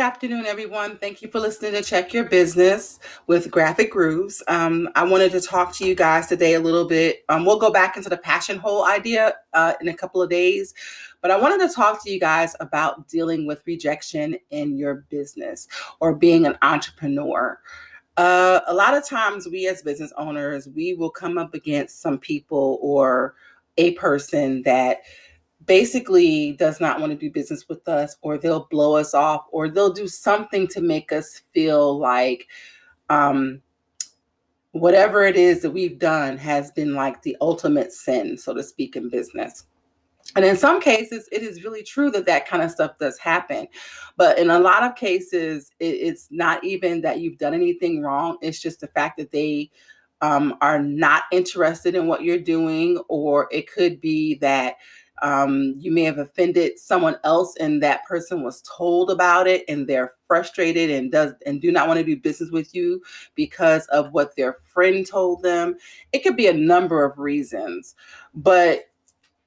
afternoon, everyone. Thank you for listening to Check Your Business with Graphic Grooves. I wanted to talk to you guys today a little bit. We'll go back into the passion hole idea in a couple of days, but I wanted to talk to you guys about dealing with rejection in your business or being an entrepreneur. A lot of times we as business owners, we will come up against some people or a person that basically does not want to do business with us, or they'll blow us off, or they'll do something to make us feel like whatever it is that we've done has been like the ultimate sin, so to speak, in business. And in some cases, it is really true that that kind of stuff does happen. But in a lot of cases, it's not even that you've done anything wrong. It's just the fact that they are not interested in what you're doing, or it could be that you may have offended someone else and that person was told about it and they're frustrated and do not want to do business with you because of what their friend told them. It could be a number of reasons, but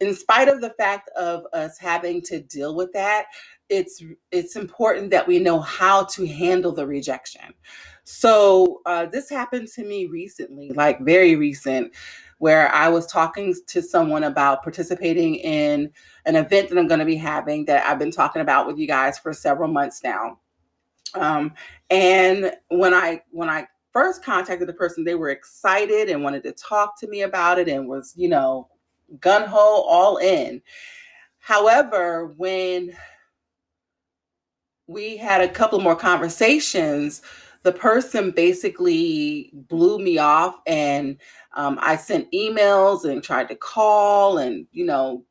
in spite of the fact of us having to deal with that, it's important that we know how to handle the rejection. So this happened to me recently, like very recent, where I was talking to someone about participating in an event that I'm going to be having that I've been talking about with you guys for several months now. And when I first contacted the person, they were excited and wanted to talk to me about it and was, you know, gung-ho, all in. However, when we had a couple more conversations, the person basically blew me off, and I sent emails and tried to call and, you know,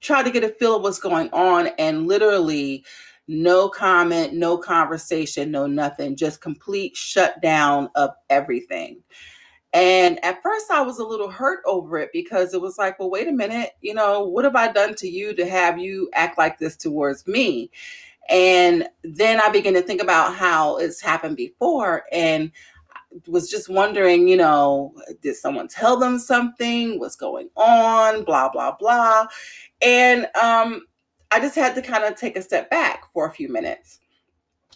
tried to get a feel of what's going on, and literally no comment, no conversation, no nothing, just complete shutdown of everything. And at first I was a little hurt over it because it was like, well, wait a minute, you know, what have I done to you to have you act like this towards me? And then I began to think about how it's happened before and was just wondering, you know, did someone tell them something? What's going on? Blah, blah, blah. And I just had to kind of take a step back for a few minutes.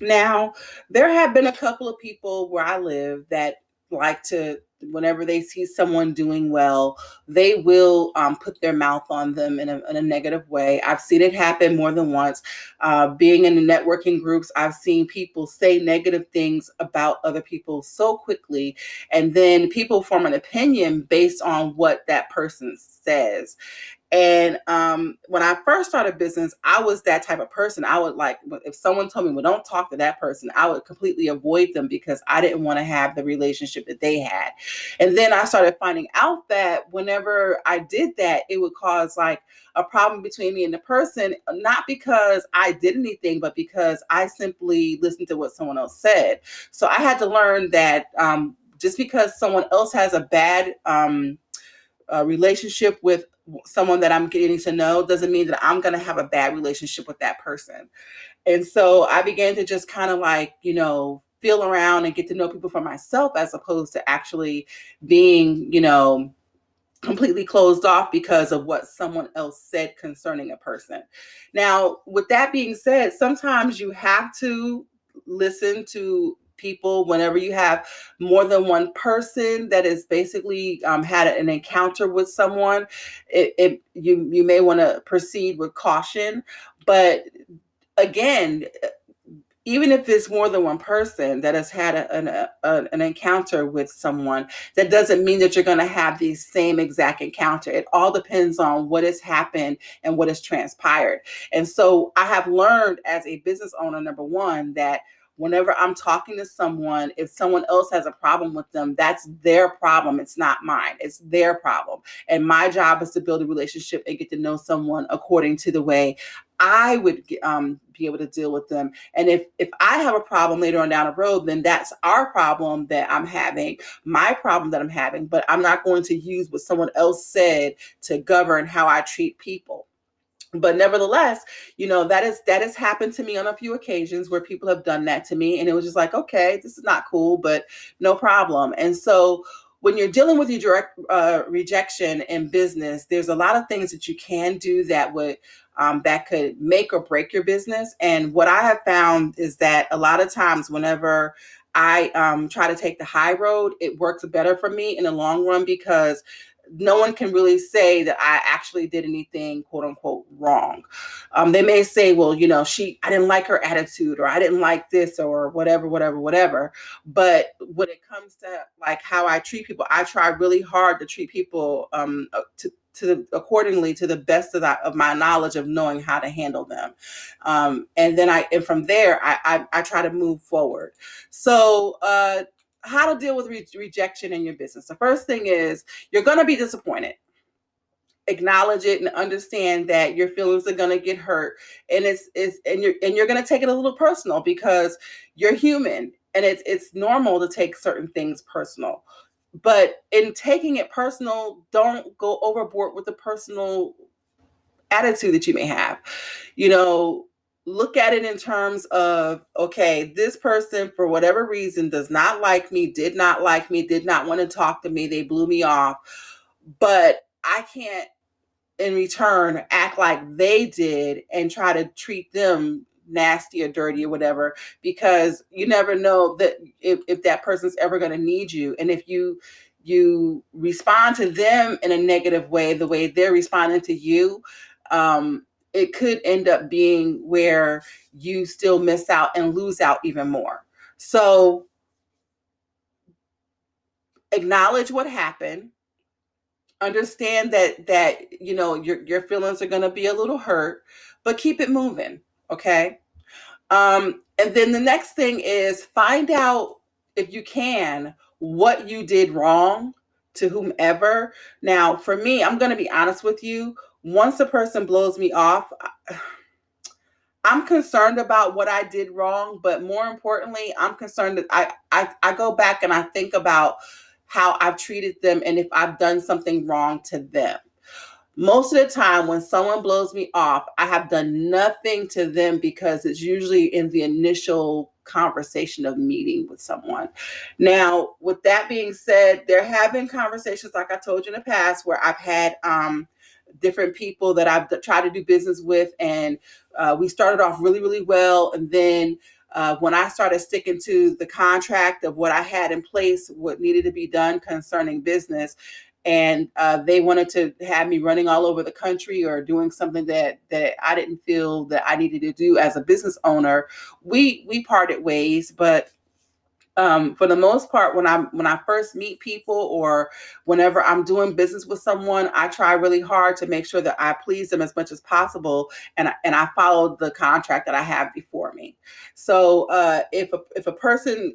Now, there have been a couple of people where I live that like to, whenever they see someone doing well, they will put their mouth on them in a negative way. I've seen it happen more than once. Being in the networking groups, I've seen people say negative things about other people so quickly, and then people form an opinion based on what that person says. And when I first started business, I was that type of person. I would like, if someone told me, well, don't talk to that person, I would completely avoid them because I didn't want to have the relationship that they had. And then I started finding out that whenever I did that, it would cause like a problem between me and the person, not because I did anything, but because I simply listened to what someone else said. So I had to learn that just because someone else has a bad relationship with someone that I'm getting to know doesn't mean that I'm going to have a bad relationship with that person. And so I began to just kind of like, you know, feel around and get to know people for myself, as opposed to actually being, you know, completely closed off because of what someone else said concerning a person. Now, with that being said, sometimes you have to listen to people whenever you have more than one person that is basically had an encounter with someone. You may want to proceed with caution. But again, even if it's more than one person that has had an encounter with someone, that doesn't mean that you're going to have the same exact encounter. It all depends on what has happened and what has transpired. And so I have learned as a business owner, number one, that whenever I'm talking to someone, if someone else has a problem with them, that's their problem. It's not mine. It's their problem. And my job is to build a relationship and get to know someone according to the way I would be able to deal with them. And if I have a problem later on down the road, then that's our problem that I'm having, my problem that I'm having, but I'm not going to use what someone else said to govern how I treat people. But nevertheless, you know, that has happened to me on a few occasions where people have done that to me. And it was just like, okay, this is not cool, but no problem. And so when you're dealing with your direct rejection in business, there's a lot of things that you can do that would that could make or break your business. And what I have found is that a lot of times whenever I try to take the high road, it works better for me in the long run, because no one can really say that I actually did anything, quote unquote, wrong. They may say, well, you know, I didn't like her attitude, or I didn't like this, or whatever. But when it comes to like how I treat people, I try really hard to treat people accordingly to the best of my knowledge of knowing how to handle them. And from there, I try to move forward. So, how to deal with rejection in your business. The first thing is you're going to be disappointed. Acknowledge it and understand that your feelings are going to get hurt, and you're going to take it a little personal because you're human, and it's normal to take certain things personal. But in taking it personal, don't go overboard with the personal attitude that you may have. You know, look at it in terms of, okay, this person for whatever reason does not like me, did not want to talk to me, they blew me off, but I can't in return act like they did and try to treat them nasty or dirty or whatever, because you never know that if that person's ever going to need you. And if you respond to them in a negative way, the way they're responding to you, it could end up being where you still miss out and lose out even more. So acknowledge what happened. Understand that you know, your feelings are going to be a little hurt, but keep it moving. Okay. And then the next thing is find out, if you can, what you did wrong to whomever. Now, for me, I'm going to be honest with you. Once a person blows me off, I'm concerned about what I did wrong. But more importantly, I'm concerned that I go back and I think about how I've treated them and if I've done something wrong to them. Most of the time when someone blows me off, I have done nothing to them, because it's usually in the initial conversation of meeting with someone. Now, with that being said, there have been conversations, like I told you in the past, where I've had different people that I've tried to do business with, and we started off really, really well. And then when I started sticking to the contract of what I had in place, what needed to be done concerning business, and they wanted to have me running all over the country or doing something that I didn't feel that I needed to do as a business owner, we parted ways. But for the most part, when I first meet people or whenever I'm doing business with someone, I try really hard to make sure that I please them as much as possible, and I follow the contract that I have before me. So if a person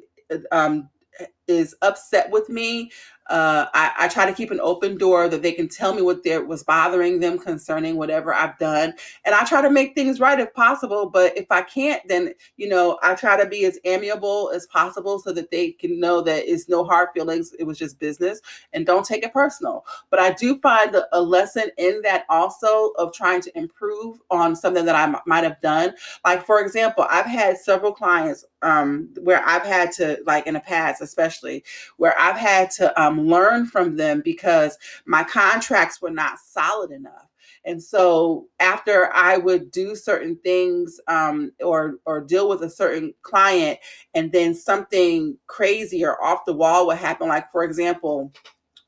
is upset with me, I try to keep an open door that they can tell me what was bothering them concerning whatever I've done. And I try to make things right if possible, but if I can't, then, you know, I try to be as amiable as possible so that they can know that it's no hard feelings. It was just business, and don't take it personal. But I do find a lesson in that also, of trying to improve on something that I might've done. Like, for example, I've had several clients where I've had to, like in the past, especially, where I've had to learn from them because my contracts were not solid enough. And so after I would do certain things or deal with a certain client, and then something crazy or off the wall would happen. Like, for example,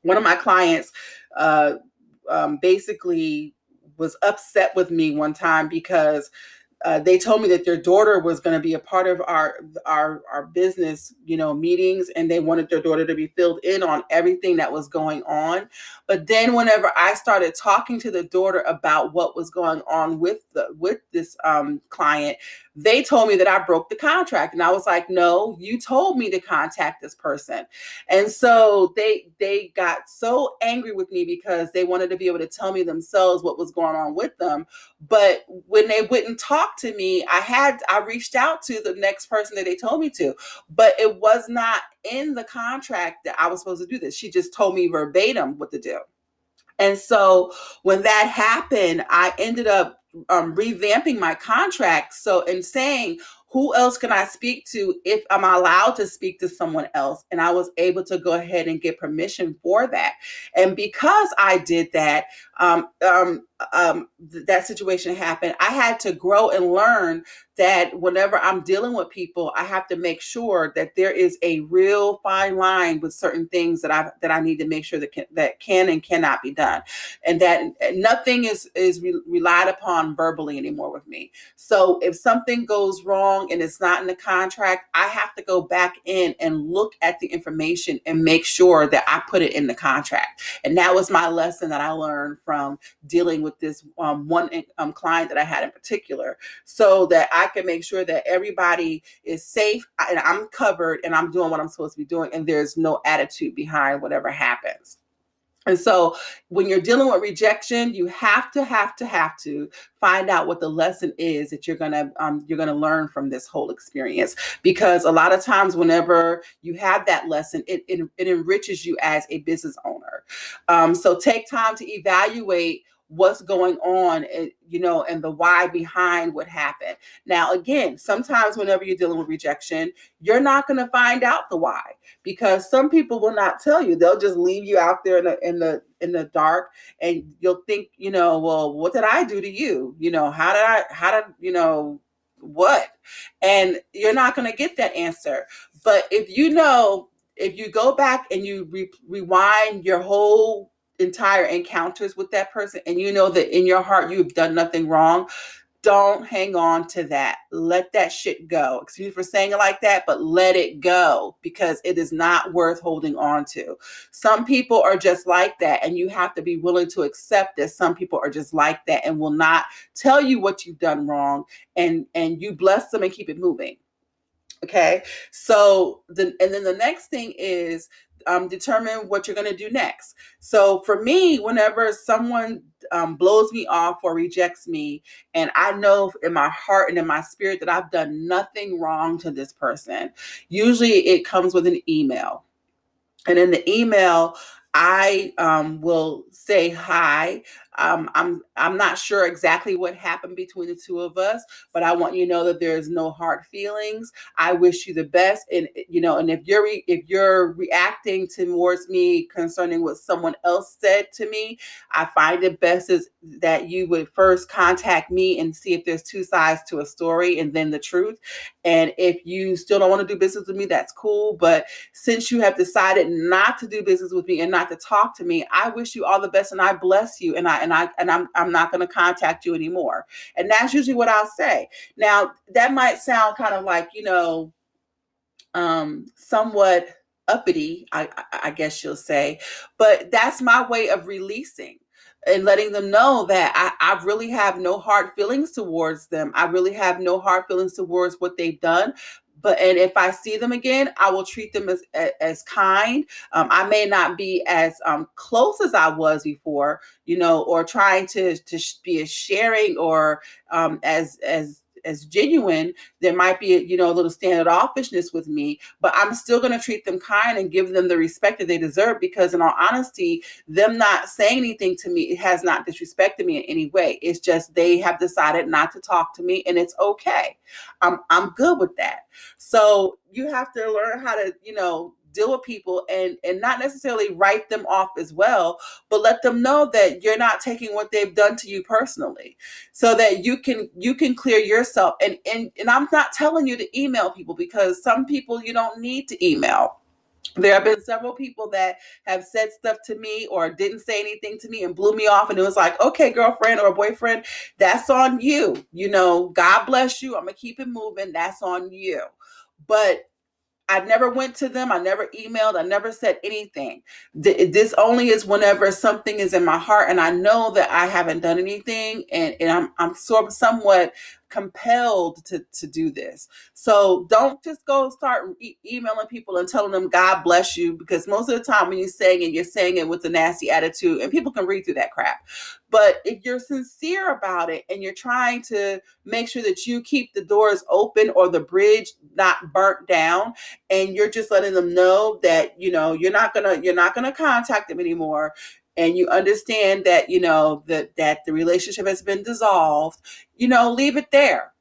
one of my clients basically was upset with me one time because they told me that their daughter was going to be a part of our business, you know, meetings, and they wanted their daughter to be filled in on everything that was going on. But then whenever I started talking to the daughter about what was going on with this client, they told me that I broke the contract. And I was like, no, you told me to contact this person. And so they got so angry with me because they wanted to be able to tell me themselves what was going on with them. But when they wouldn't talk to me, I reached out to the next person that they told me to, but it was not in the contract that I was supposed to do this. She just told me verbatim what to do. And so when that happened, I ended up revamping my contract. So, and saying, who else can I speak to if I'm allowed to speak to someone else? And I was able to go ahead and get permission for that. And because I did that, that situation happened, I had to grow and learn that whenever I'm dealing with people, I have to make sure that there is a real fine line with certain things that I need to make sure that can and cannot be done, and that nothing is relied upon verbally anymore with me. So if something goes wrong and it's not in the contract, I have to go back in and look at the information and make sure that I put it in the contract. And that was my lesson that I learned from dealing with this one client that I had in particular, so that I can make sure that everybody is safe and I'm covered and I'm doing what I'm supposed to be doing, and there's no attitude behind whatever happens. And so when you're dealing with rejection, you have to find out what the lesson is that you're gonna learn from this whole experience. Because a lot of times whenever you have that lesson, it enriches you as a business owner. So take time to evaluate what's going on, and the why behind what happened. Now, again, sometimes whenever you're dealing with rejection, you're not going to find out the why, because some people will not tell you. They'll just leave you out there in the dark, and you'll think, well, what did I do to you? How did, what? And you're not going to get that answer. But if you go back and you rewind your whole entire encounters with that person, and that in your heart you've done nothing wrong, don't hang on to that. Let that shit go. Excuse me for saying it like that, but let it go, because it is not worth holding on to. Some people are just like that, and you have to be willing to accept that some people are just like that and will not tell you what you've done wrong, and you bless them and keep it moving. Okay, so then the next thing is determine what you're going to do next. So for me, whenever someone blows me off or rejects me, and I know in my heart and in my spirit that I've done nothing wrong to this person, usually it comes with an email. And in the email, I will say, hi, I'm not sure exactly what happened between the two of us, but I want you to know that there is no hard feelings. I wish you the best. And, and if you're reacting towards me concerning what someone else said to me, I find it best is that you would first contact me and see if there's two sides to a story and then the truth. And if you still don't want to do business with me, that's cool. But since you have decided not to do business with me and not to talk to me, I wish you all the best and I bless you. And I'm not going to contact you anymore. And that's usually what I'll say. Now, that might sound kind of like, somewhat uppity, I guess you'll say, but that's my way of releasing and letting them know that I really have no hard feelings towards them. I really have no hard feelings towards what they've done. And if I see them again, I will treat them as kind. I may not be as close as I was before, or trying to be as sharing or as genuine. There might be, a little standoffishness with me, but I'm still going to treat them kind and give them the respect that they deserve, because in all honesty, them not saying anything to me, it has not disrespected me in any way. It's just they have decided not to talk to me, and it's okay. I'm good with that. So you have to learn how to, deal with people and not necessarily write them off as well, but let them know that you're not taking what they've done to you personally, so that you can clear yourself. And I'm not telling you to email people, because some people you don't need to email. There have been several people that have said stuff to me or didn't say anything to me and blew me off. And it was like, okay, girlfriend or boyfriend, that's on you. God bless you. I'm going to keep it moving. That's on you. But I never went to them. I never emailed. I never said anything. This only is whenever something is in my heart and I know that I haven't done anything, and I'm sort of somewhat compelled to do this. So don't just go start emailing people and telling them God bless you, because most of the time when you're saying it with a nasty attitude, and people can read through that crap. But if you're sincere about it and you're trying to make sure that you keep the doors open or the bridge not burnt down, and you're just letting them know that you're not gonna contact them anymore, and you understand that, that the relationship has been dissolved, leave it there.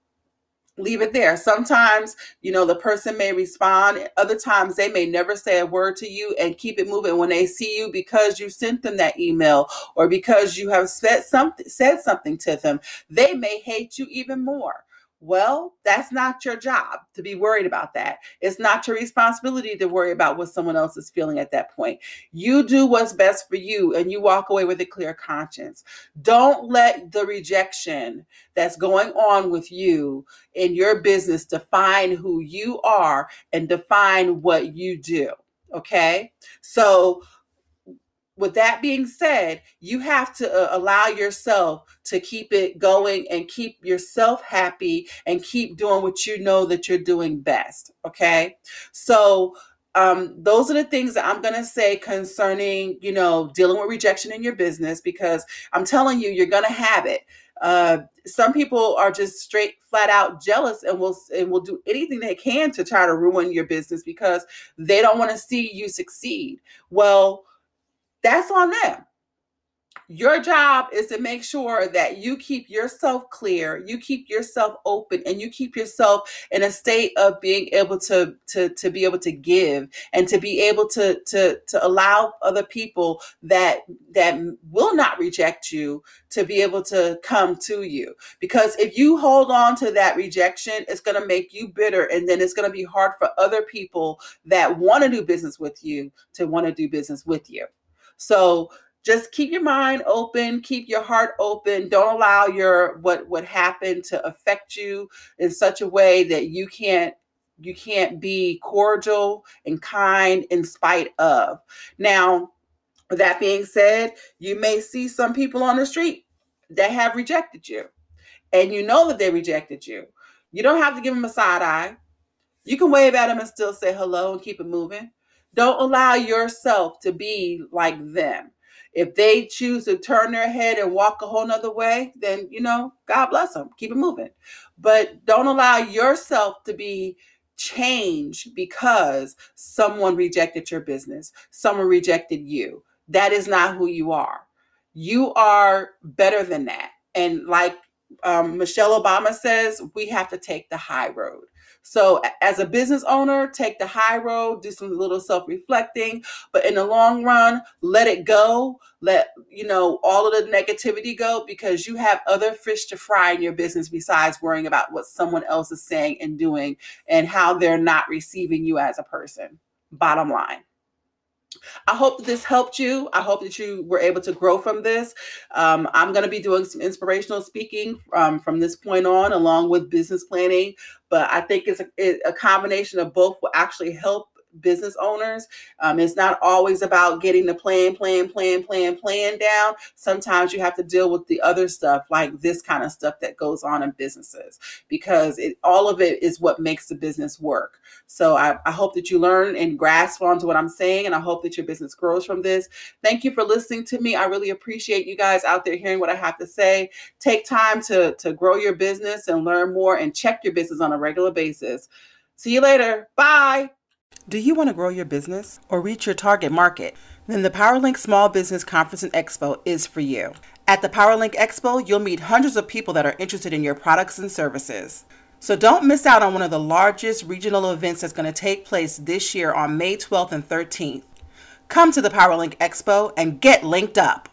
leave it there. Sometimes, you know, the person may respond. Other times they may never say a word to you and keep it moving. When they see you, because you sent them that email or because you have said something to them, they may hate you even more. Well, that's not your job to be worried about that. It's not your responsibility to worry about what someone else is feeling at that point. You do what's best for you and you walk away with a clear conscience. Don't let the rejection that's going on with you in your business define who you are and define what you do, okay? So with that being said, you have to allow yourself to keep it going and keep yourself happy and keep doing what you know that you're doing best, okay? So those are the things that I'm going to say concerning, you know, dealing with rejection in your business, because I'm telling you, you're going to have it. Some people are just straight, flat out jealous and will do anything they can to try to ruin your business because they don't want to see you succeed. Well, that's on them. Your job is to make sure that you keep yourself clear, you keep yourself open, and you keep yourself in a state of being able to be able to give and to be able to allow other people that will not reject you to be able to come to you. Because if you hold on to that rejection, it's going to make you bitter, and then it's going to be hard for other people that want to do business with you to want to do business with you. So just keep your mind open, keep your heart open. Don't allow your what happened to affect you in such a way that you can't be cordial and kind in spite of. Now, with that being said, you may see some people on the street that have rejected you, and you know that they rejected you. You don't have to give them a side eye. You can wave at them and still say hello and keep it moving. Don't allow yourself to be like them. If they choose to turn their head and walk a whole nother way, then, you know, God bless them. Keep it moving. But don't allow yourself to be changed because someone rejected your business. Someone rejected you. That is not who you are. You are better than that. And like Michelle Obama says, we have to take the high road. So as a business owner, take the high road, do some little self-reflecting, but in the long run, let it go. Let, you know, all of the negativity go, because you have other fish to fry in your business besides worrying about what someone else is saying and doing and how they're not receiving you as a person. Bottom line. I hope that this helped you. I hope that you were able to grow from this. I'm going to be doing some inspirational speaking from this point on, along with business planning. But I think it's a combination of both will actually help business owners. It's not always about getting the plan down. Sometimes you have to deal with the other stuff, like this kind of stuff that goes on in businesses, because all of it is what makes the business work. So I hope that you learn and grasp onto what I'm saying, and I hope that your business grows from this. Thank you for listening to me. I really appreciate you guys out there hearing what I have to say. Take time to grow your business and learn more and check your business on a regular basis. See you later. Bye. Do you want to grow your business or reach your target market? Then the PowerLink Small Business Conference and Expo is for you. At the PowerLink Expo, you'll meet hundreds of people that are interested in your products and services. So don't miss out on one of the largest regional events that's going to take place this year on May 12th and 13th. Come to the PowerLink Expo and get linked up.